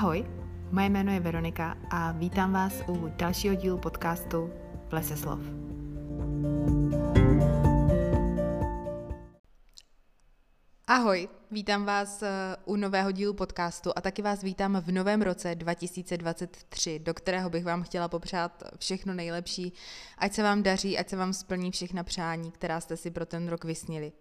Ahoj, moje jméno je Veronika a vítám vás u dalšího dílu podcastu Vleseslov. Ahoj, vítám vás u nového dílu podcastu a taky vás vítám v novém roce 2023, do kterého bych vám chtěla popřát všechno nejlepší, ať se vám daří, ať se vám splní všechna přání, která jste si pro ten rok vysnili.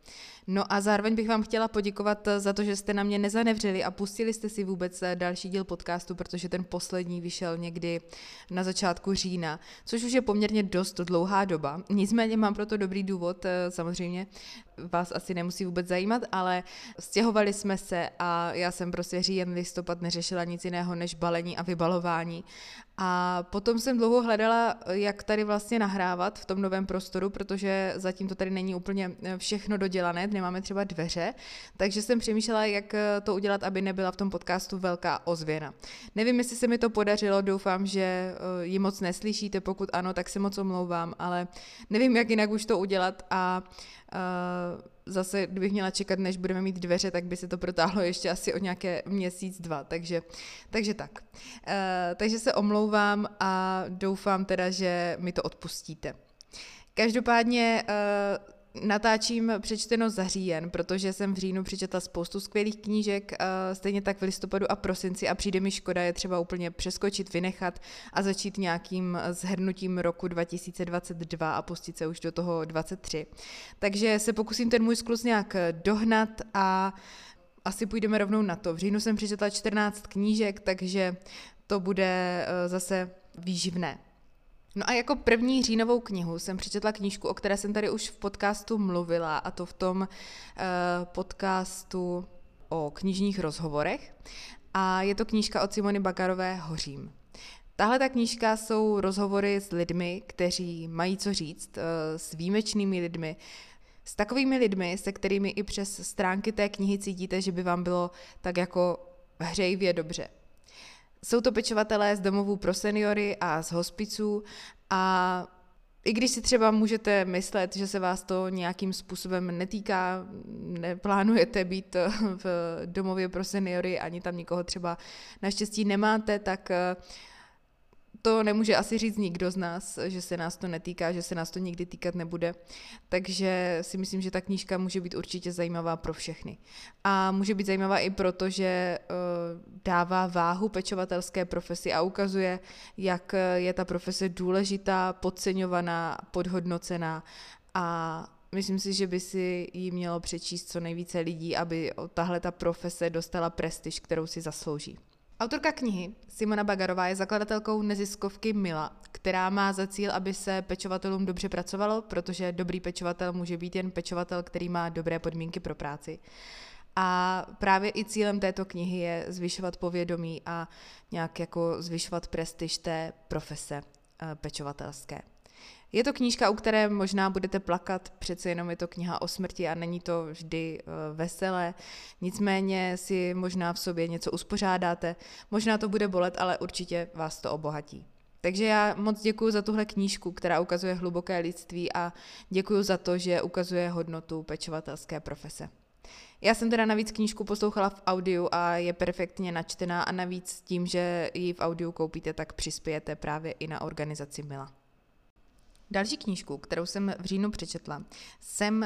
No a zároveň bych vám chtěla poděkovat za to, že jste na mě nezanevřeli a pustili jste si vůbec další díl podcastu, protože ten poslední vyšel někdy na začátku října, což už je poměrně dost dlouhá doba. Nicméně mám proto dobrý důvod, samozřejmě vás asi nemusí vůbec zajímat, ale stěhovali jsme se a já jsem prostě říjen, listopad neřešila nic jiného než balení a vybalování. A potom jsem dlouho hledala, jak tady vlastně nahrávat v tom novém prostoru, protože zatím to tady není úplně všechno dodělané, nemáme třeba dveře, takže jsem přemýšlela, jak to udělat, aby nebyla v tom podcastu velká ozvěna. Nevím, jestli se mi to podařilo, doufám, že ji moc neslyšíte, pokud ano, tak se moc omlouvám, ale nevím, jak jinak už to udělat a zase, kdybych měla čekat, než budeme mít dveře, tak by se to protáhlo ještě asi o nějaké měsíc, dva, takže tak. Takže se omlouvám a doufám teda, že mi to odpustíte. Každopádně natáčím přečteno za říjen, protože jsem v říjnu přečetla spoustu skvělých knížek, stejně tak v listopadu a prosinci a přijde mi škoda je třeba úplně přeskočit, vynechat a začít nějakým shrnutím roku 2022 a pustit se už do toho 2023. Takže se pokusím ten můj skluz nějak dohnat a asi půjdeme rovnou na to. V říjnu jsem přečetla 14 knížek, takže to bude zase výživné. No a jako první říjnovou knihu jsem přečetla knížku, o které jsem tady už v podcastu mluvila, a to v tom podcastu o knižních rozhovorech. A je to knížka od Simony Bagarové Hořím. Tahle ta knížka jsou rozhovory s lidmi, kteří mají co říct, s výjimečnými lidmi, s takovými lidmi, se kterými i přes stránky té knihy cítíte, že by vám bylo tak jako hřejivě dobře. Jsou to pečovatelé z domovů pro seniory a z hospiců a i když si třeba můžete myslet, že se vás to nějakým způsobem netýká, neplánujete být v domově pro seniory, ani tam nikoho třeba naštěstí nemáte, tak to nemůže asi říct nikdo z nás, že se nás to netýká, že se nás to nikdy týkat nebude. Takže si myslím, že ta knížka může být určitě zajímavá pro všechny. A může být zajímavá i proto, že dává váhu pečovatelské profesi a ukazuje, jak je ta profese důležitá, podceňovaná, podhodnocená a myslím si, že by si ji mělo přečíst co nejvíce lidí, aby tahle ta profese dostala prestiž, kterou si zaslouží. Autorka knihy Simona Bagarová je zakladatelkou neziskovky Mila, která má za cíl, aby se pečovatelům dobře pracovalo, protože dobrý pečovatel může být jen pečovatel, který má dobré podmínky pro práci. A právě i cílem této knihy je zvyšovat povědomí a nějak jako zvyšovat prestiž té profese pečovatelské. Je to knížka, u které možná budete plakat, přece jenom je to kniha o smrti a není to vždy veselé, nicméně si možná v sobě něco uspořádáte, možná to bude bolet, ale určitě vás to obohatí. Takže já moc děkuji za tuhle knížku, která ukazuje hluboké lidství a děkuji za to, že ukazuje hodnotu pečovatelské profese. Já jsem teda navíc knížku poslouchala v audiu a je perfektně načtená a navíc tím, že ji v audiu koupíte, tak přispějete právě i na organizaci Mila. Další knížku, kterou jsem v říjnu přečetla, jsem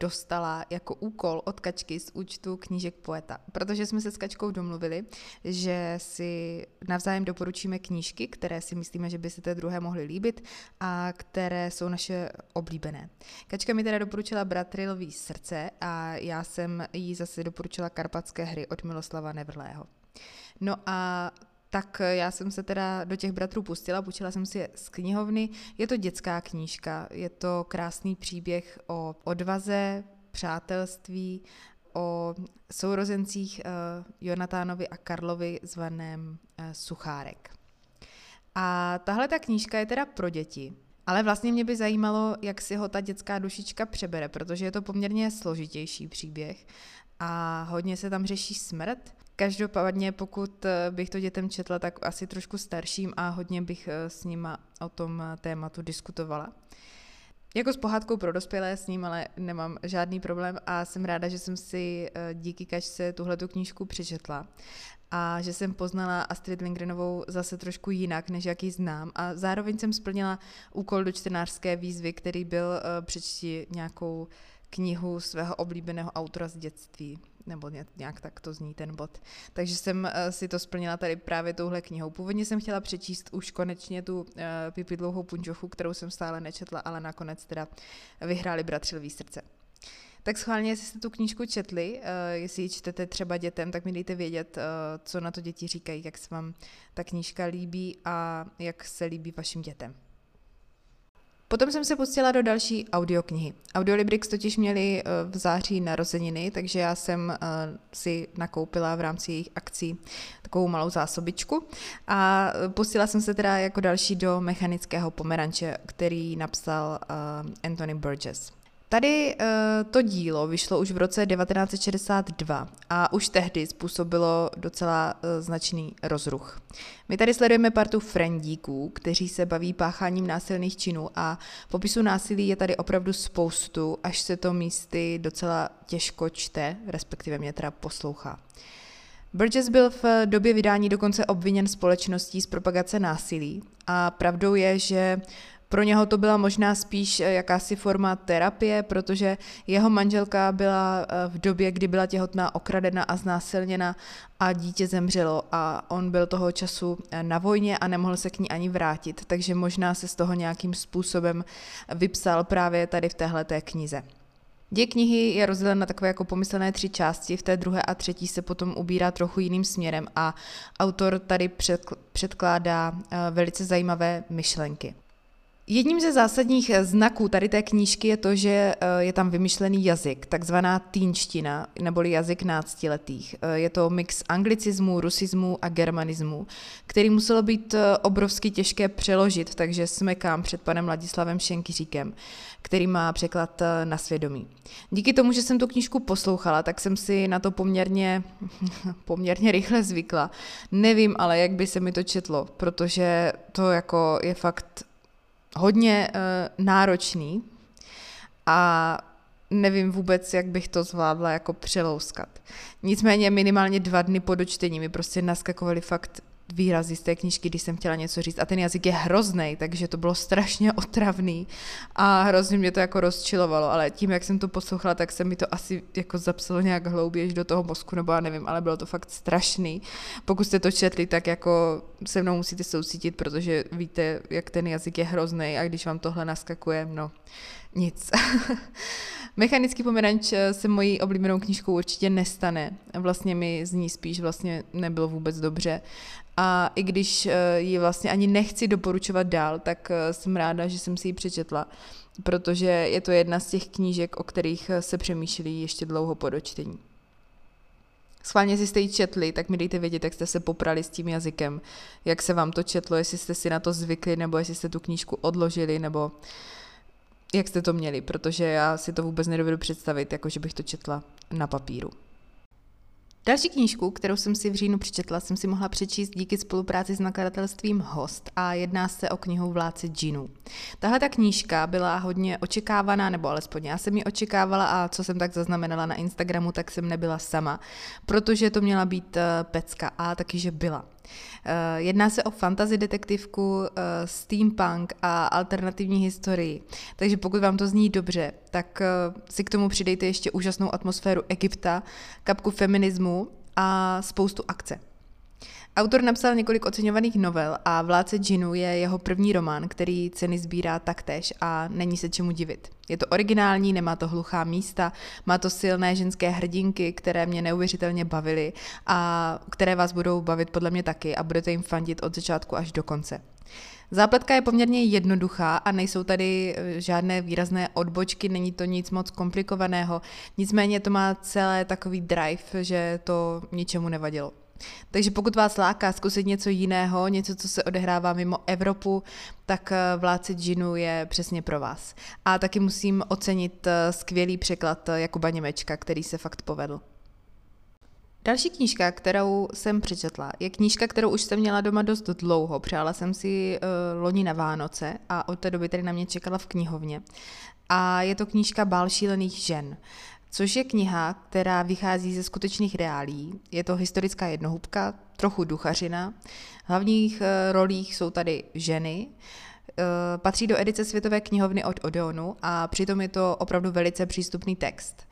dostala jako úkol od Kačky z účtu knížek Poeta, protože jsme se s Kačkou domluvili, že si navzájem doporučíme knížky, které si myslíme, že by se té druhé mohly líbit a které jsou naše oblíbené. Kačka mi teda doporučila Bratři Lví srdce a já jsem jí zase doporučila Karpatské hry od Miloslava Nevrlého. No a tak já jsem se teda do těch bratrů pustila, půjčila jsem si je z knihovny. Je to dětská knížka, je to krásný příběh o odvaze, přátelství, o sourozencích Jonatánovi a Karlovi zvaném Suchárek. A tahle ta knížka je teda pro děti. Ale vlastně mě by zajímalo, jak si ho ta dětská dušička přebere, protože je to poměrně složitější příběh a hodně se tam řeší smrt. Každopádně, pokud bych to dětem četla, tak asi trošku starším a hodně bych s nima o tom tématu diskutovala. Jako s pohádkou pro dospělé s ním, ale nemám žádný problém a jsem ráda, že jsem si díky Kačce tuhletu knížku přečetla a že jsem poznala Astrid Lindgrenovou zase trošku jinak, než jak ji znám, a zároveň jsem splnila úkol do čtenářské výzvy, který byl přečti nějakou knihu svého oblíbeného autora z dětství, nebo nějak tak to zní ten bod. Takže jsem si to splnila tady právě touhle knihou. Původně jsem chtěla přečíst už konečně tu Pipi dlouhou punčochu, kterou jsem stále nečetla, ale nakonec teda vyhráli Bratři Lví srdce. Tak schválně, jestli jste tu knížku četli, jestli ji čtete třeba dětem, tak mi dejte vědět, co na to děti říkají, jak se vám ta knížka líbí a jak se líbí vašim dětem. Potom jsem se pustila do další audioknihy. Audiolibrix totiž měli v září narozeniny, takže já jsem si nakoupila v rámci jejich akcí takovou malou zásobičku a pustila jsem se teda jako další do Mechanického pomeranče, který napsal Anthony Burgess. Tady to dílo vyšlo už v roce 1962 a už tehdy způsobilo docela značný rozruch. My tady sledujeme partu frendíků, kteří se baví pácháním násilných činů a popisu násilí je tady opravdu spoustu, až se to místy docela těžko čte, respektive mě teda poslouchá. Burgess byl v době vydání dokonce obviněn společností z propagace násilí a pravdou je, že pro něho to byla možná spíš jakási forma terapie, protože jeho manželka byla v době, kdy byla těhotná, okradena a znásilněna a dítě zemřelo a on byl toho času na vojně a nemohl se k ní ani vrátit, takže možná se z toho nějakým způsobem vypsal právě tady v téhleté knize. Děj knihy je rozdělen na takové jako pomyslné 3 části, v té druhé a třetí se potom ubírá trochu jiným směrem a autor tady předkládá velice zajímavé myšlenky. Jedním ze zásadních znaků tady té knížky je to, že je tam vymyšlený jazyk, takzvaná týnština, neboli jazyk náctiletých. Je to mix anglicismu, rusismu a germanismu, který muselo být obrovsky těžké přeložit, takže smekám před panem Ladislavem Šenkyříkem, který má překlad na svědomí. Díky tomu, že jsem tu knížku poslouchala, tak jsem si na to poměrně rychle zvykla. Nevím ale, jak by se mi to četlo, protože to jako je fakt hodně náročný a nevím vůbec, jak bych to zvládla jako přelouskat. Nicméně minimálně 2 dny po dočtení mi prostě naskakovaly fakt výrazy z té knížky, když jsem chtěla něco říct, a ten jazyk je hrozný, takže to bylo strašně otravný a hrozně mě to jako rozčilovalo, ale tím, jak jsem to poslouchala, tak se mi to asi jako zapsalo nějak hlouběji do toho mozku, nebo já nevím, ale bylo to fakt strašný. Pokud jste to četli, tak jako se mnou musíte soucítit, protože víte, jak ten jazyk je hrozný a když vám tohle naskakuje, no nic. Mechanický pomeranč se mojí oblíbenou knížkou určitě nestane. Vlastně mi z ní spíš vlastně nebylo vůbec dobře. A i když ji vlastně ani nechci doporučovat dál, tak jsem ráda, že jsem si ji přečetla, protože je to jedna z těch knížek, o kterých se přemýšlí ještě dlouho po dočtení. Schválně, jestli jste ji četli, tak mi dejte vědět, jak jste se poprali s tím jazykem, jak se vám to četlo, jestli jste si na to zvykli, nebo jestli jste tu knížku odložili, nebo jak jste to měli, protože já si to vůbec nedovedu představit, jako že bych to četla na papíru. Další knížku, kterou jsem si v říjnu přečetla, jsem si mohla přečíst díky spolupráci s nakladatelstvím Host a jedná se o knihu Vládce Djinů. Tahle ta knížka byla hodně očekávaná, nebo alespoň já jsem ji očekávala, a co jsem tak zaznamenala na Instagramu, tak jsem nebyla sama, protože to měla být pecka a taky, že byla. Jedná se o fantasy detektivku, steampunk a alternativní historii. Takže pokud vám to zní dobře, tak si k tomu přidejte ještě úžasnou atmosféru Egypta, kapku feminismu a spoustu akce. Autor napsal několik oceňovaných novel a Vládce Djinů je jeho první román, který ceny sbírá taktéž a není se čemu divit. Je to originální, nemá to hluchá místa, má to silné ženské hrdinky, které mě neuvěřitelně bavily a které vás budou bavit podle mě taky a budete jim fandit od začátku až do konce. Zápletka je poměrně jednoduchá a nejsou tady žádné výrazné odbočky, není to nic moc komplikovaného, nicméně to má celé takový drive, že to ničemu nevadilo. Takže pokud vás láká zkusit něco jiného, něco, co se odehrává mimo Evropu, tak Vládce Djinů je přesně pro vás. A taky musím ocenit skvělý překlad Jakuba Němečka, který se fakt povedl. Další knížka, kterou jsem přečetla, je knížka, kterou už jsem měla doma dost dlouho. Přála jsem si loni na Vánoce a od té doby tady na mě čekala v knihovně. A je to knížka Bál šílených žen, což je kniha, která vychází ze skutečných reálí. Je to historická jednohubka, trochu duchařina. V hlavních rolích jsou tady ženy. Patří do edice Světové knihovny od Odeonu a přitom je to opravdu velice přístupný text.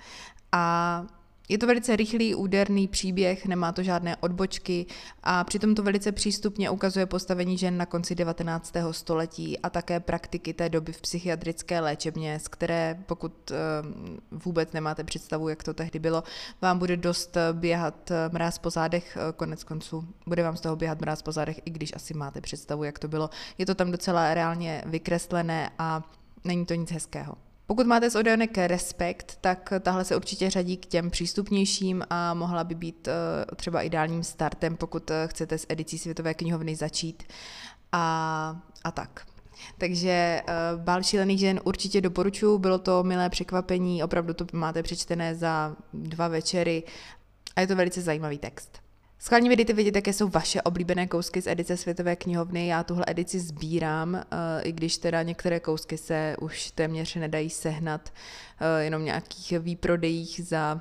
A je to velice rychlý, úderný příběh, nemá to žádné odbočky a přitom to velice přístupně ukazuje postavení žen na konci 19. století a také praktiky té doby v psychiatrické léčebně, z které, pokud vůbec nemáte představu, jak to tehdy bylo, vám bude dost běhat mráz po zádech, konec konců bude vám z toho běhat mráz po zádech, i když asi máte představu, jak to bylo. Je to tam docela reálně vykreslené a není to nic hezkého. Pokud máte z Odeonek respekt, tak tahle se určitě řadí k těm přístupnějším a mohla by být třeba ideálním startem, pokud chcete s edicí Světové knihovny začít a tak. Takže Bál šílených žen určitě doporučuji, bylo to milé překvapení, opravdu to máte přečtené za 2 večery a je to velice zajímavý text. Schválně mi dejte vědět, jaké jsou vaše oblíbené kousky z edice Světové knihovny. Já tuhle edici sbírám, i když teda některé kousky se už téměř nedají sehnat, jenom nějakých výprodejích za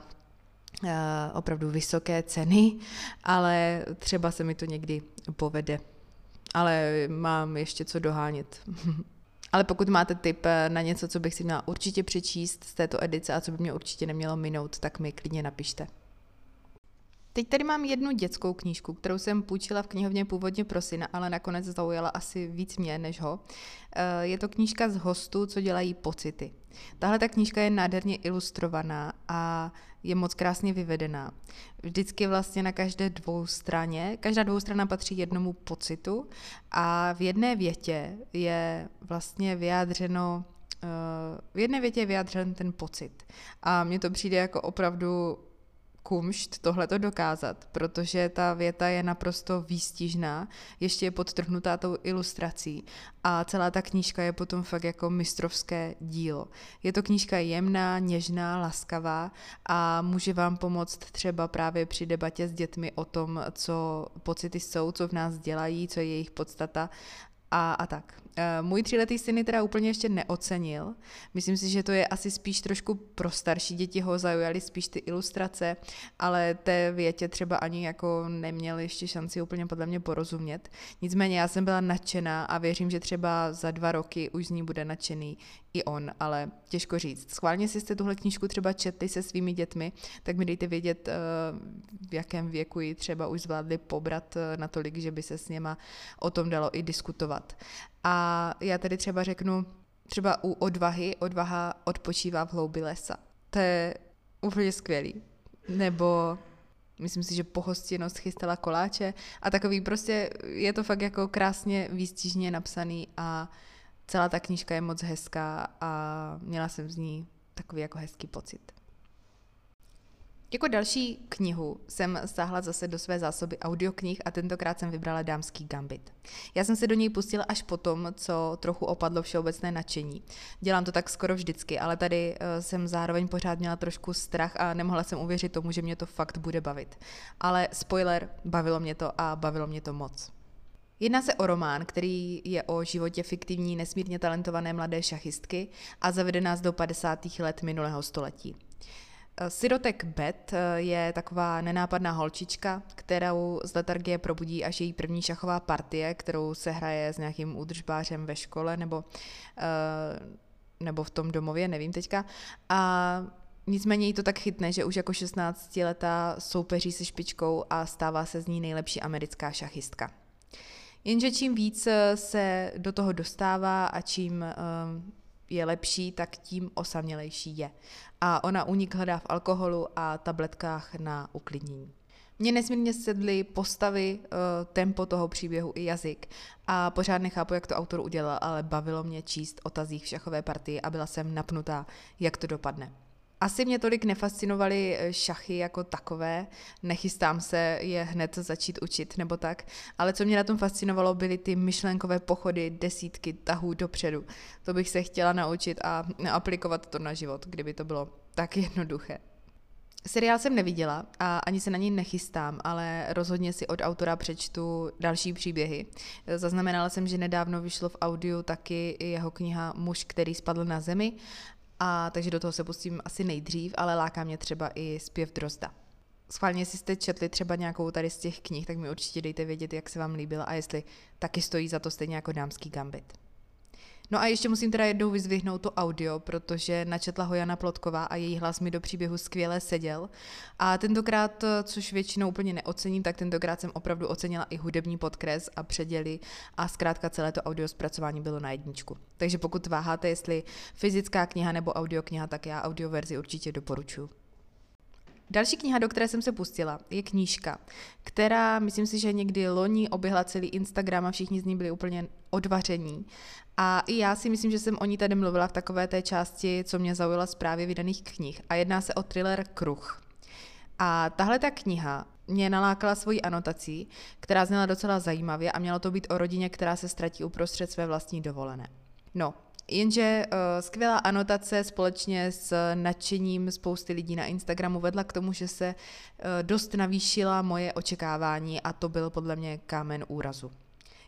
opravdu vysoké ceny, ale třeba se mi to někdy povede. Ale mám ještě co dohánět. Ale pokud máte tip na něco, co bych si měla určitě přečíst z této edice a co by mě určitě nemělo minout, tak mi klidně napište. Teď tady mám jednu dětskou knížku, kterou jsem půjčila v knihovně původně pro syna, ale nakonec zaujala asi víc mě než ho. Je to knížka z Hostu, Co dělají pocity. Tahle ta knížka je nádherně ilustrovaná a je moc krásně vyvedená. Vždycky vlastně na každé dvoustraně, každá dvoustrana patří jednomu pocitu a v jedné větě je vyjádřen ten pocit. A mně to přijde jako opravdu kumšt tohleto dokázat, protože ta věta je naprosto výstižná, ještě je podtrhnutá tou ilustrací a celá ta knížka je potom fakt jako mistrovské dílo. Je to knížka jemná, něžná, laskavá a může vám pomoct třeba právě při debatě s dětmi o tom, co pocity jsou, co v nás dělají, co je jejich podstata a tak. Můj 3letý syn teda úplně ještě neocenil. Myslím si, že to je asi spíš trošku pro starší děti, ho zaujaly spíš ty ilustrace, ale té větě třeba ani jako neměl ještě šanci úplně podle mě porozumět. Nicméně já jsem byla nadšená a věřím, že třeba za 2 roky už z ní bude nadšený i on, ale těžko říct. Schválně si jste tuhle knížku třeba četli se svými dětmi, tak mi dejte vědět, v jakém věku ji třeba už zvládli pobrat natolik, že by se s něma o tom dalo i diskutovat. A já tady třeba řeknu, třeba u Odvahy, odvaha odpočívá v hloubi lesa. To je úplně skvělý. Nebo myslím si, že Pohostinnost chystala koláče a takový, prostě je to fakt jako krásně výstižně napsaný a celá ta knížka je moc hezká a měla jsem z ní takový jako hezký pocit. Jako další knihu jsem sáhla zase do své zásoby audioknih a tentokrát jsem vybrala Dámský gambit. Já jsem se do něj pustila až potom, co trochu opadlo všeobecné nadšení. Dělám to tak skoro vždycky, ale tady jsem zároveň pořád měla trošku strach a nemohla jsem uvěřit tomu, že mě to fakt bude bavit. Ale spoiler, bavilo mě to a bavilo mě to moc. Jedná se o román, který je o životě fiktivní, nesmírně talentované mladé šachistky a zavede nás do 50. let minulého století. Sirotek Bet je taková nenápadná holčička, kterou z letargie probudí až její první šachová partie, kterou se hraje s nějakým údržbářem ve škole nebo v tom domově, nevím teďka. A nicméně jí to tak chytne, že už jako 16letá soupeří se špičkou a stává se z ní nejlepší americká šachistka. Jenže čím víc se do toho dostává a čím je lepší, tak tím osamělejší je. A ona únik hledá v alkoholu a tabletkách na uklidnění. Mně nesmírně sedly postavy, tempo toho příběhu i jazyk. A pořád nechápu, jak to autor udělal, ale bavilo mě číst o tazích v šachové partii a byla jsem napnutá, jak to dopadne. Asi mě tolik nefascinovaly šachy jako takové, nechystám se je hned začít učit nebo tak, ale co mě na tom fascinovalo, byly ty myšlenkové pochody, desítky tahů dopředu. To bych se chtěla naučit a aplikovat to na život, kdyby to bylo tak jednoduché. Seriál jsem neviděla a ani se na něj nechystám, ale rozhodně si od autora přečtu další příběhy. Zaznamenala jsem, že nedávno vyšlo v audiu taky jeho kniha Muž, který spadl na zemi, a takže do toho se pustím asi nejdřív, ale láká mě třeba i Zpěv drozda. Schválně, jestli jste četli třeba nějakou tady z těch knih, tak mi určitě dejte vědět, jak se vám líbila a jestli taky stojí za to stejně jako Dámský gambit. No a ještě musím teda jednou vyzvihnout to audio, protože načetla ho Jana Plotková a její hlas mi do příběhu skvěle seděl. A tentokrát, což většinou úplně neocením, tak tentokrát jsem opravdu ocenila i hudební podkres a předěly a zkrátka celé to audio zpracování bylo na jedničku. Takže pokud váháte, jestli fyzická kniha nebo audiokniha, tak já audioverzi určitě doporučuji. Další kniha, do které jsem se pustila, je knížka, která, myslím si, že někdy loni oběhla celý Instagram a všichni z ní byli úplně odvaření. A i já si myslím, že jsem o ní tady mluvila v takové té části, co mě zaujala z právě vydaných knih. A jedná se o thriller Kruh. A tahle ta kniha mě nalákala svojí anotací, která zněla docela zajímavě a mělo to být o rodině, která se ztratí uprostřed své vlastní dovolené. No. Jenže skvělá anotace společně s nadšením spousty lidí na Instagramu vedla k tomu, že se dost navýšila moje očekávání a to byl podle mě kámen úrazu.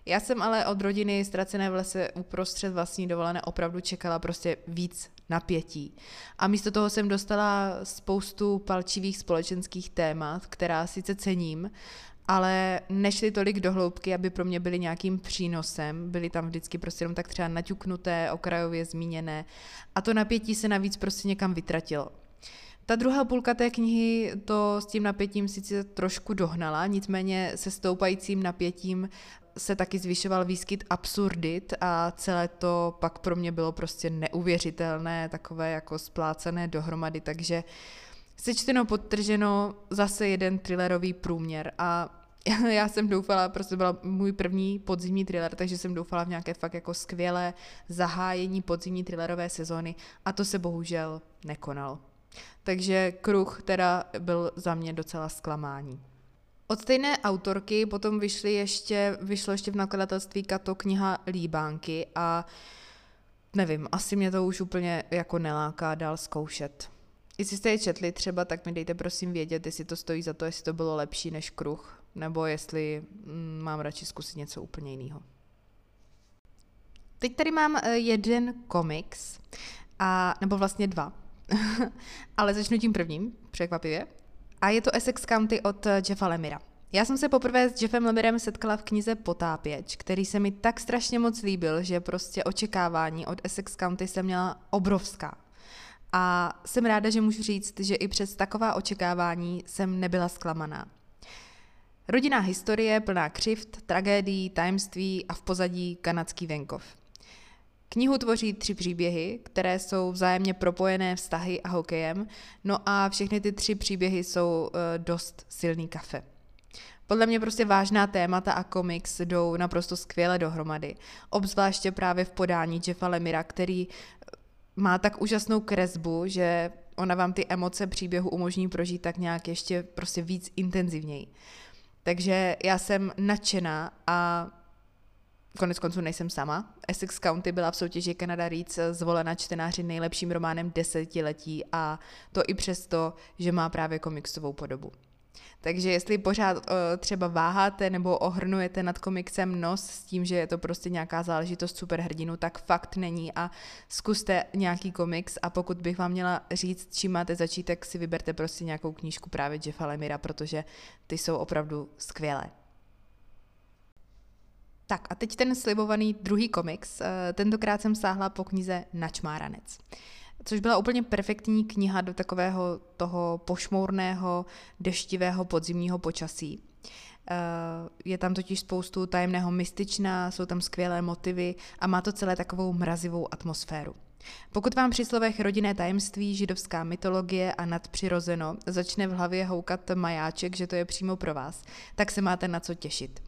Já jsem ale od rodiny Ztracené v lese uprostřed vlastní dovolené opravdu čekala prostě víc napětí. A místo toho jsem dostala spoustu palčivých společenských témat, která sice cením, ale nešly tolik do hloubky, aby pro mě byly nějakým přínosem, byly tam vždycky prostě jenom tak třeba naťuknuté, okrajově zmíněné a to napětí se navíc prostě někam vytratilo. Ta druhá půlka té knihy to s tím napětím sice trošku dohnala, nicméně se stoupajícím napětím se taky zvyšoval výskyt absurdit a celé to pak pro mě bylo prostě neuvěřitelné, takové jako splácané dohromady, takže sečteno podtrženo zase jeden thrillerový průměr a já jsem doufala, prostě byl můj první podzimní thriller, takže jsem doufala v nějaké fakt jako skvělé zahájení podzimní thrillerové sezóny a to se bohužel nekonalo. Takže Kruh teda byl za mě docela zklamání. Od stejné autorky potom vyšlo ještě v nakladatelství Kato kniha Líbánky a nevím, asi mě to už úplně jako neláká dál zkoušet. Jestli jste je četli třeba, tak mi dejte prosím vědět, jestli to stojí za to, jestli to bylo lepší než Kruh, nebo jestli mám radši zkusit něco úplně jiného. Teď tady mám jeden komiks, nebo vlastně dva, ale začnu tím prvním, překvapivě. A je to Essex County od Jeffa Lemira. Já jsem se poprvé s Jeffem Lemirem setkala v knize Potápěč, který se mi tak strašně moc líbil, že prostě očekávání od Essex County jsem měla obrovská. A jsem ráda, že můžu říct, že i přes taková očekávání jsem nebyla zklamaná. Rodinná historie plná křivd, tragédií, tajemství a v pozadí kanadský venkov. Knihu tvoří 3 příběhy, které jsou vzájemně propojené vztahy a hokejem, no a všechny ty 3 příběhy jsou dost silný kafe. Podle mě prostě vážná témata a komiks jdou naprosto skvěle dohromady, obzvláště právě v podání Jeffa Lemira, který má tak úžasnou kresbu, že ona vám ty emoce příběhu umožní prožít tak nějak ještě prostě víc intenzivněji. Takže já jsem nadšená a koneckonců nejsem sama. Essex County byla v soutěži Canada Reads zvolena čtenáři nejlepším románem 10 let a to i přesto, že má právě komiksovou podobu. Takže jestli pořád třeba váháte nebo ohrnujete nad komiksem nos s tím, že je to prostě nějaká záležitost superhrdinu, tak fakt není a zkuste nějaký komiks a pokud bych vám měla říct, čím máte začít, tak si vyberte prostě nějakou knížku právě Jeffa Lemira, protože ty jsou opravdu skvělé. Tak a teď ten slibovaný druhý komiks, tentokrát jsem sáhla po knize Načmáranec. Což byla úplně perfektní kniha do takového toho pošmourného, deštivého podzimního počasí. Je tam totiž spoustu tajemného mystična, jsou tam skvělé motivy a má to celé takovou mrazivou atmosféru. Pokud vám při slovech rodinné tajemství, židovská mytologie a nadpřirozeno začne v hlavě houkat majáček, že to je přímo pro vás, tak se máte na co těšit.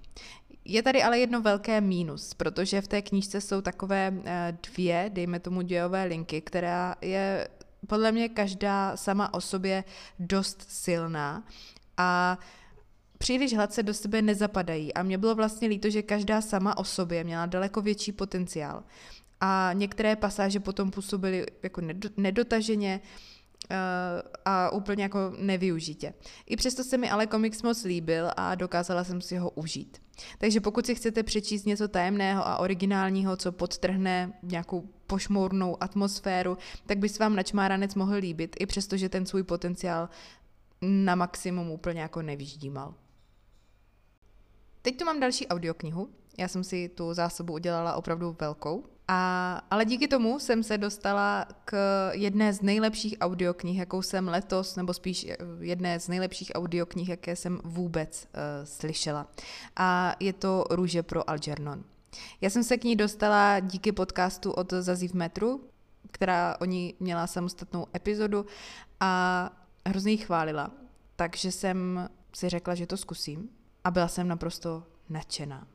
Je tady ale jedno velké mínus, protože v té knížce jsou takové 2, dejme tomu dějové linky, která je podle mě každá sama o sobě dost silná a příliš hladce do sebe nezapadají a mě bylo vlastně líto, že každá sama o sobě měla daleko větší potenciál a některé pasáže potom působily jako nedotaženě a úplně jako nevyužitě. I přesto se mi ale komiks moc líbil a dokázala jsem si ho užít. Takže pokud si chcete přečíst něco tajemného a originálního, co podtrhne nějakou pošmournou atmosféru, tak by se vám Načmáranec mohl líbit, i přesto, že ten svůj potenciál na maximum úplně jako nevyždímal. Teď tu mám další audioknihu. Já jsem si tu zásobu udělala opravdu velkou. Ale díky tomu jsem se dostala k jedné z nejlepších audioknih, jakou jsem letos, nebo spíš jedné z nejlepších audioknih, jaké jsem vůbec slyšela. A je to Růže pro Algernon. Já jsem se k ní dostala díky podcastu od Zazi v metru, která o ní měla samostatnou epizodu a hrozně ji chválila. Takže jsem si řekla, že to zkusím a byla jsem naprosto nadšená.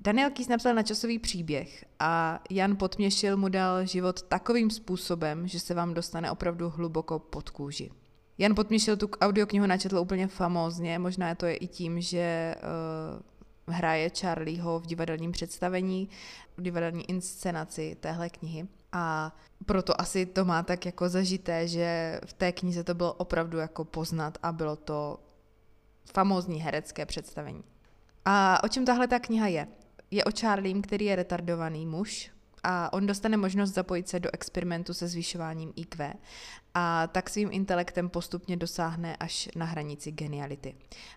Daniel Kýs napsal nadčasový příběh a Jan Potměšil mu dal život takovým způsobem, že se vám dostane opravdu hluboko pod kůži. Jan Potměšil tu audioknihu načetl úplně famózně, možná to je i tím, že hraje Charlieho v divadelním představení, v divadelní inscenaci téhle knihy. A proto asi to má tak jako zažité, že v té knize to bylo opravdu jako poznat a bylo to famózní herecké představení. A o čem tahle ta kniha je? Je o Charliem, který je retardovaný muž a on dostane možnost zapojit se do experimentu se zvyšováním IQ a tak svým intelektem postupně dosáhne až na hranici geniality.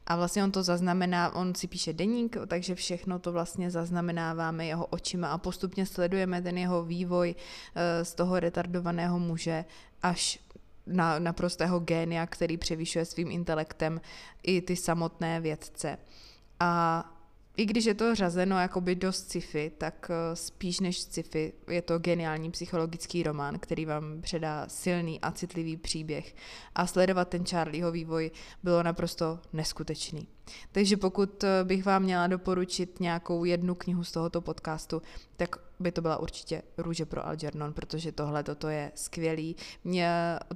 A vlastně on to zaznamená, on si píše deník, takže všechno to vlastně zaznamenáváme jeho očima a postupně sledujeme ten jeho vývoj z toho retardovaného muže až na naprostého génia, který převyšuje svým intelektem i ty samotné vědce. A i když je to řazeno jakoby do sci-fi, tak spíš než sci-fi je to geniální psychologický román, který vám předá silný a citlivý příběh. A sledovat ten Charlieho vývoj bylo naprosto neskutečný. Takže pokud bych vám měla doporučit nějakou jednu knihu z tohoto podcastu, tak by to byla určitě Růže pro Algernon, protože tohle toto je skvělý.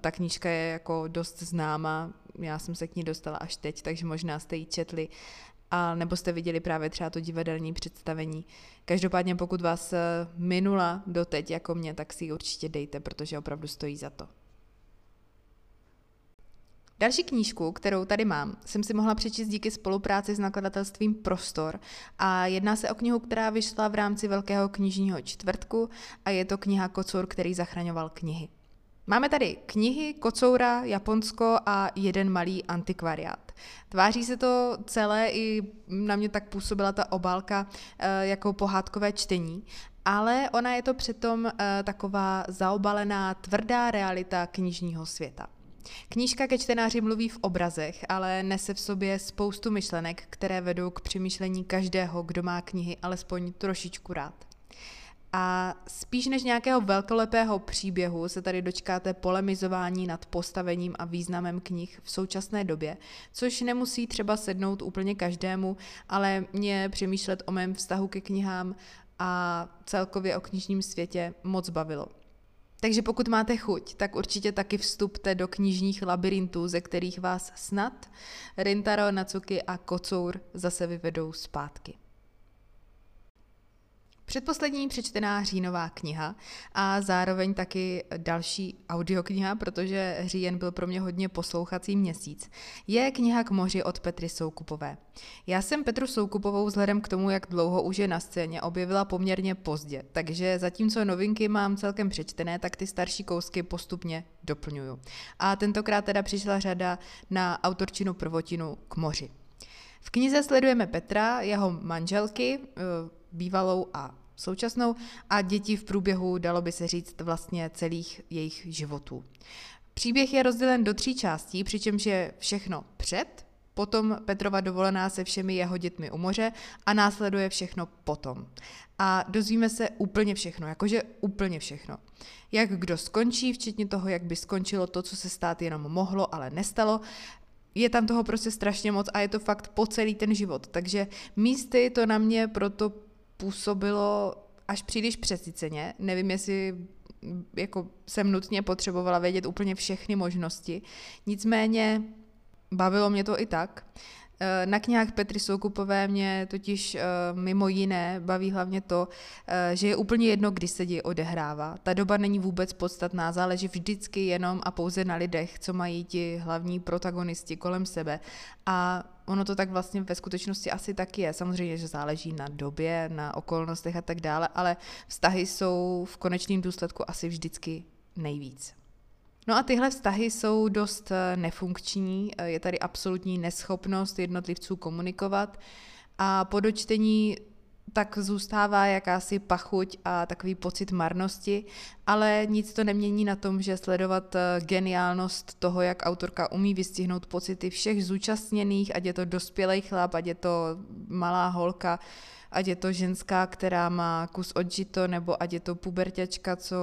Ta knížka je jako dost známá, já jsem se k ní dostala až teď, takže možná jste ji četli. A nebo jste viděli právě třeba to divadelní představení. Každopádně pokud vás minula doteď jako mě, tak si ji určitě dejte, protože opravdu stojí za to. Další knížku, kterou tady mám, jsem si mohla přečíst díky spolupráci s nakladatelstvím Prostor a jedná se o knihu, která vyšla v rámci Velkého knižního čtvrtku a je to kniha Kocour, který zachraňoval knihy. Máme tady knihy, kocoura, Japonsko a jeden malý antikvariát. Tváří se to celé, i na mě tak působila ta obálka jako pohádkové čtení, ale ona je to přitom taková zaobalená tvrdá realita knižního světa. Knížka ke čtenáři mluví v obrazech, ale nese v sobě spoustu myšlenek, které vedou k přemýšlení každého, kdo má knihy alespoň trošičku rád. A spíš než nějakého velkolepého příběhu se tady dočkáte polemizování nad postavením a významem knih v současné době, což nemusí třeba sednout úplně každému, ale mě přemýšlet o mém vztahu ke knihám a celkově o knižním světě moc bavilo. Takže pokud máte chuť, tak určitě taky vstupte do knižních labirintů, ze kterých vás snad Rintaro Natsuki a Kocour zase vyvedou zpátky. Předposlední přečtená říjnová kniha a zároveň taky další audiokniha, protože říjen byl pro mě hodně poslouchací měsíc, je kniha K moři od Petry Soukupové. Já jsem Petru Soukupovou vzhledem k tomu, jak dlouho už je na scéně, objevila poměrně pozdě, takže zatímco novinky mám celkem přečtené, tak ty starší kousky postupně doplňuju. A tentokrát teda přišla řada na autorčinu prvotinu K moři. V knize sledujeme Petra, jeho manželky, bývalou a současnou, a děti v průběhu, dalo by se říct, vlastně celých jejich životů. Příběh je rozdělen do 3 částí, přičemž je všechno před, potom Petrova dovolená se všemi jeho dětmi u moře a následuje všechno potom. A dozvíme se úplně všechno, jakože úplně všechno. Jak kdo skončí, včetně toho, jak by skončilo to, co se stát jenom mohlo, ale nestalo. Je tam toho prostě strašně moc a je to fakt po celý ten život, takže místy to na mě proto působilo až příliš přesyceně. Nevím, jestli jako jsem nutně potřebovala vědět úplně všechny možnosti. Nicméně bavilo mě to i tak. Na knihách Petry Soukupové mě totiž mimo jiné baví hlavně to, že je úplně jedno, kdy se děj odehrává. Ta doba není vůbec podstatná, záleží vždycky jenom a pouze na lidech, co mají ti hlavní protagonisti kolem sebe. A ono to tak vlastně ve skutečnosti asi taky je. Samozřejmě, že záleží na době, na okolnostech a tak dále, ale vztahy jsou v konečném důsledku asi vždycky nejvíc. No a tyhle vztahy jsou dost nefunkční, je tady absolutní neschopnost jednotlivců komunikovat a po dočtení tak zůstává jakási pachuť a takový pocit marnosti, ale nic to nemění na tom, že sledovat geniálnost toho, jak autorka umí vystihnout pocity všech zúčastněných, ať je to dospělej chlap, ať je to malá holka, ať je to ženská, která má kus odžito, nebo ať je to puberťačka, co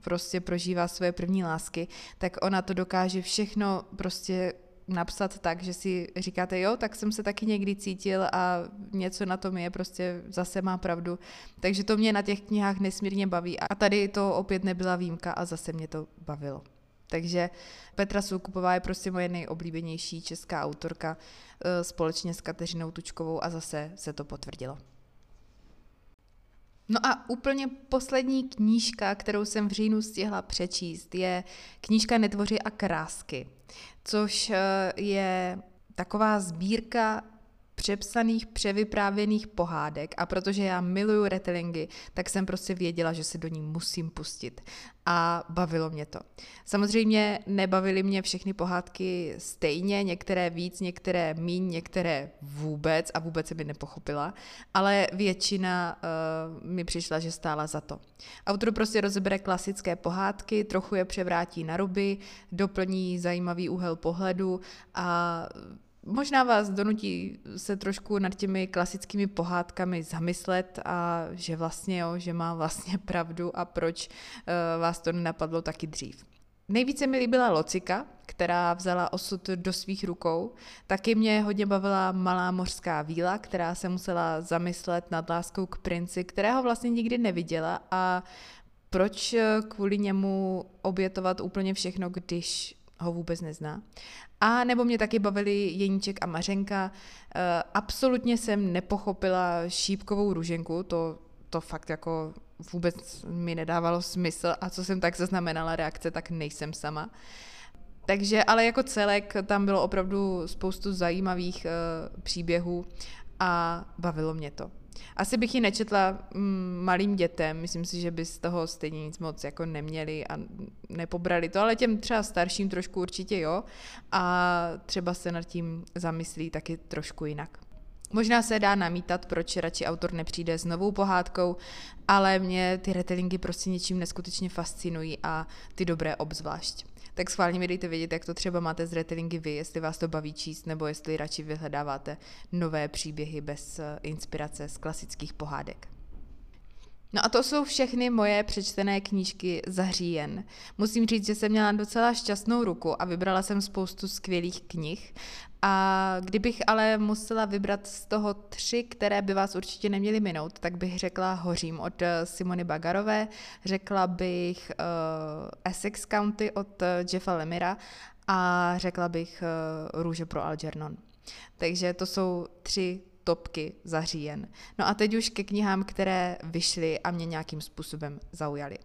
prostě prožívá svoje první lásky, tak ona to dokáže všechno prostě napsat tak, že si říkáte, jo, tak jsem se taky někdy cítil a něco na tom je, prostě zase má pravdu. Takže to mě na těch knihách nesmírně baví a tady to opět nebyla výjimka a zase mě to bavilo. Takže Petra Soukupová je prostě moje nejoblíbenější česká autorka společně s Kateřinou Tučkovou a zase se to potvrdilo. No a úplně poslední knížka, kterou jsem v říjnu stihla přečíst, je knížka Netvoři a krásky, což je taková sbírka přepsaných, převyprávěných pohádek a protože já miluju retellingy, tak jsem prostě věděla, že se do ní musím pustit a bavilo mě to. Samozřejmě nebavily mě všechny pohádky stejně, některé víc, některé míň, některé vůbec a vůbec se mi nepochopila, ale většina mi přišla, že stála za to. Autor prostě rozebere klasické pohádky, trochu je převrátí na ruby, doplní zajímavý úhel pohledu a možná vás donutí se trošku nad těmi klasickými pohádkami zamyslet a že vlastně jo, že má vlastně pravdu a proč vás to nenapadlo taky dřív. Nejvíce mi líbila Locika, která vzala osud do svých rukou. Taky mě hodně bavila Malá mořská víla, která se musela zamyslet nad láskou k princi, kterého vlastně nikdy neviděla a proč kvůli němu obětovat úplně všechno, když ho vůbec nezná. A nebo mě taky bavili Jeníček a Mařenka. Absolutně jsem nepochopila Šípkovou Růženku, to fakt jako vůbec mi nedávalo smysl a co jsem tak zaznamenala reakce, tak nejsem sama. Takže, ale jako celek tam bylo opravdu spoustu zajímavých příběhů a bavilo mě to. Asi bych ji nečetla malým dětem, myslím si, že by z toho stejně nic moc jako neměli a nepobrali to, ale těm třeba starším trošku určitě jo a třeba se nad tím zamyslí taky trošku jinak. Možná se dá namítat, proč radši autor nepřijde s novou pohádkou, ale mě ty retellingy prostě něčím neskutečně fascinují a ty dobré obzvlášť. Tak schválně mi dejte vědět, jak to třeba máte z retellingy vy, jestli vás to baví číst, nebo jestli radši vyhledáváte nové příběhy bez inspirace z klasických pohádek. No a to jsou všechny moje přečtené knížky za říjen. Musím říct, že jsem měla docela šťastnou ruku a vybrala jsem spoustu skvělých knih. A kdybych ale musela vybrat z toho 3, které by vás určitě neměly minout, tak bych řekla Hořím od Simony Bagarové, řekla bych Essex County od Jeffa Lemira a řekla bych Růže pro Algernon. Takže to jsou 3 topky za říjen. No a teď už ke knihám, které vyšly a mě nějakým způsobem zaujaly.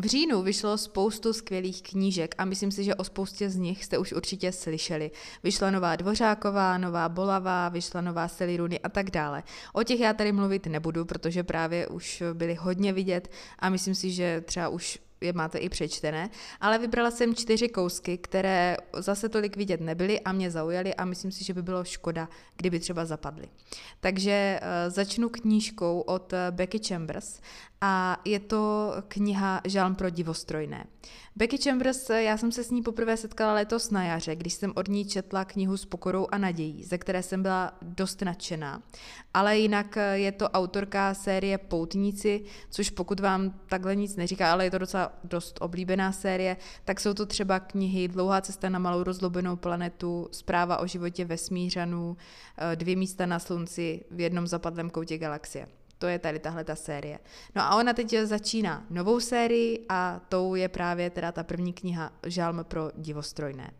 V říjnu vyšlo spoustu skvělých knížek a myslím si, že o spoustě z nich jste už určitě slyšeli. Vyšla nová Dvořáková, nová Bolavá, vyšla nová Sely Runy a tak dále. O těch já tady mluvit nebudu, protože právě už byly hodně vidět a myslím si, že třeba už je máte i přečtené, ale vybrala jsem 4 kousky, které zase tolik vidět nebyly a mě zaujaly a myslím si, že by bylo škoda, kdyby třeba zapadly. Takže začnu knížkou od Becky Chambers a je to kniha Žalm pro divostrojné. Becky Chambers, já jsem se s ní poprvé setkala letos na jaře, když jsem od ní četla knihu S pokorou a nadějí, ze které jsem byla dost nadšená. Ale jinak je to autorka série Poutníci, což pokud vám takhle nic neříká, ale je to docela dost oblíbená série, tak jsou to třeba knihy Dlouhá cesta na malou rozlobenou planetu, Zpráva o životě vesmířanů, Dvě místa na slunci, V jednom zapadlém koutě galaxie. To je tady tahle ta série. No a ona teď začíná novou sérii a tou je právě teda ta první kniha Žalm pro divostrojné.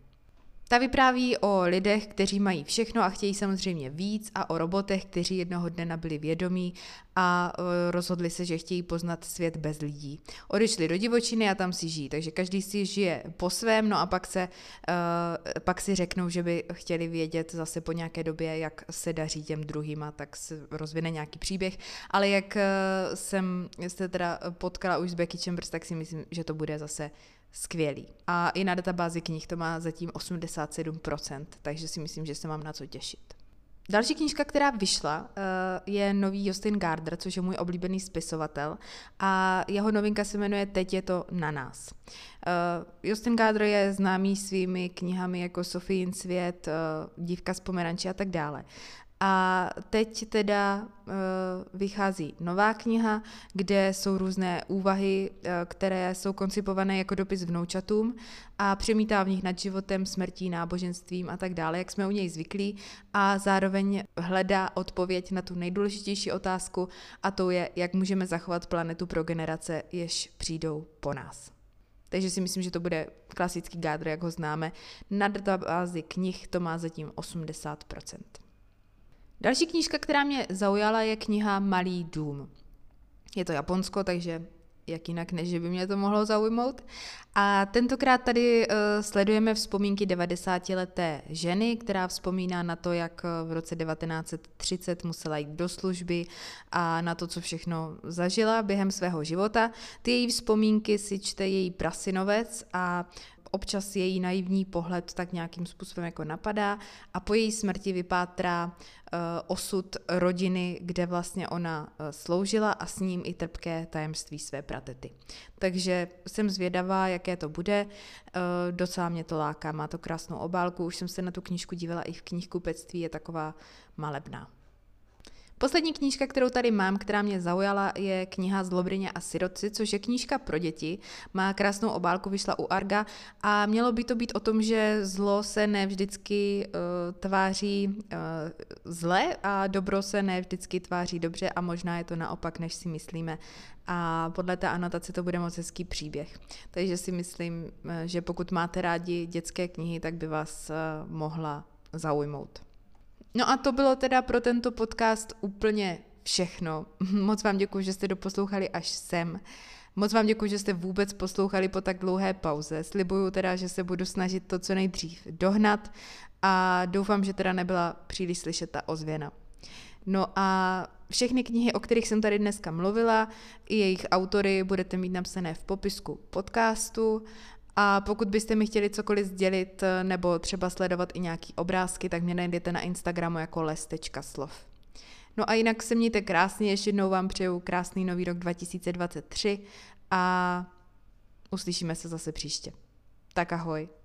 Ta vypráví o lidech, kteří mají všechno a chtějí samozřejmě víc, a o robotech, kteří jednoho dne nabyli vědomí a rozhodli se, že chtějí poznat svět bez lidí. Odešli do divočiny a tam si žijí, takže každý si žije po svém, no a pak si řeknou, že by chtěli vědět zase po nějaké době, jak se daří těm druhým, a tak se rozvine nějaký příběh. Ale jak jsem se teda potkala už s Becky Chambers, tak si myslím, že to bude zase skvělý. A i na databázi knih to má zatím 87%, takže si myslím, že se mám na co těšit. Další knížka, která vyšla, je nový Justin Gardner, což je můj oblíbený spisovatel, a jeho novinka se jmenuje Teď je to na nás. Justin Gardner je známý svými knihami jako Sofiin svět, Dívka z pomeranče a tak dále. A teď teda vychází nová kniha, kde jsou různé úvahy, které jsou koncipované jako dopis vnoučatům, a přemítá v nich nad životem, smrtí, náboženstvím a tak dále, jak jsme u něj zvyklí, a zároveň hledá odpověď na tu nejdůležitější otázku, a to je, jak můžeme zachovat planetu pro generace, jež přijdou po nás. Takže si myslím, že to bude klasický Gádr, jak ho známe. Na databázi knih to má zatím 80%. Další knížka, která mě zaujala, je kniha Malý dům. Je to Japonsko, takže jak jinak, než by mě to mohlo zaujmout. A tentokrát tady sledujeme vzpomínky 90-leté ženy, která vzpomíná na to, jak v roce 1930 musela jít do služby a na to, co všechno zažila během svého života. Ty její vzpomínky si čte její prasinovec a občas její naivní pohled tak nějakým způsobem jako napadá, a po její smrti vypátrá osud rodiny, kde vlastně ona sloužila, a s ním i trpké tajemství své pratety. Takže jsem zvědavá, jaké to bude, docela mě to láká, má to krásnou obálku, už jsem se na tu knížku dívala i v knihkupectví, je taková malebná. Poslední knížka, kterou tady mám, která mě zaujala, je kniha Zlobrině a sirotci, což je knížka pro děti. Má krásnou obálku, vyšla u Arga, a mělo by to být o tom, že zlo se ne vždycky tváří zle a dobro se ne vždycky tváří dobře, a možná je to naopak, než si myslíme. A podle té anotace to bude moc hezký příběh. Takže si myslím, že pokud máte rádi dětské knihy, tak by vás mohla zaujmout. No a to bylo teda pro tento podcast úplně všechno. Moc vám děkuji, že jste doposlouchali až sem. Moc vám děkuji, že jste vůbec poslouchali po tak dlouhé pauze. Slibuju teda, že se budu snažit to co nejdřív dohnat, a doufám, že teda nebyla příliš slyšet ta ozvěna. No a všechny knihy, o kterých jsem tady dneska mluvila, i jejich autory budete mít napsané v popisku podcastu. A pokud byste mi chtěli cokoliv sdělit nebo třeba sledovat i nějaký obrázky, tak mě najdete na Instagramu jako les.slov. No a jinak se mějte krásně, ještě jednou vám přeju krásný nový rok 2023 a uslyšíme se zase příště. Tak ahoj.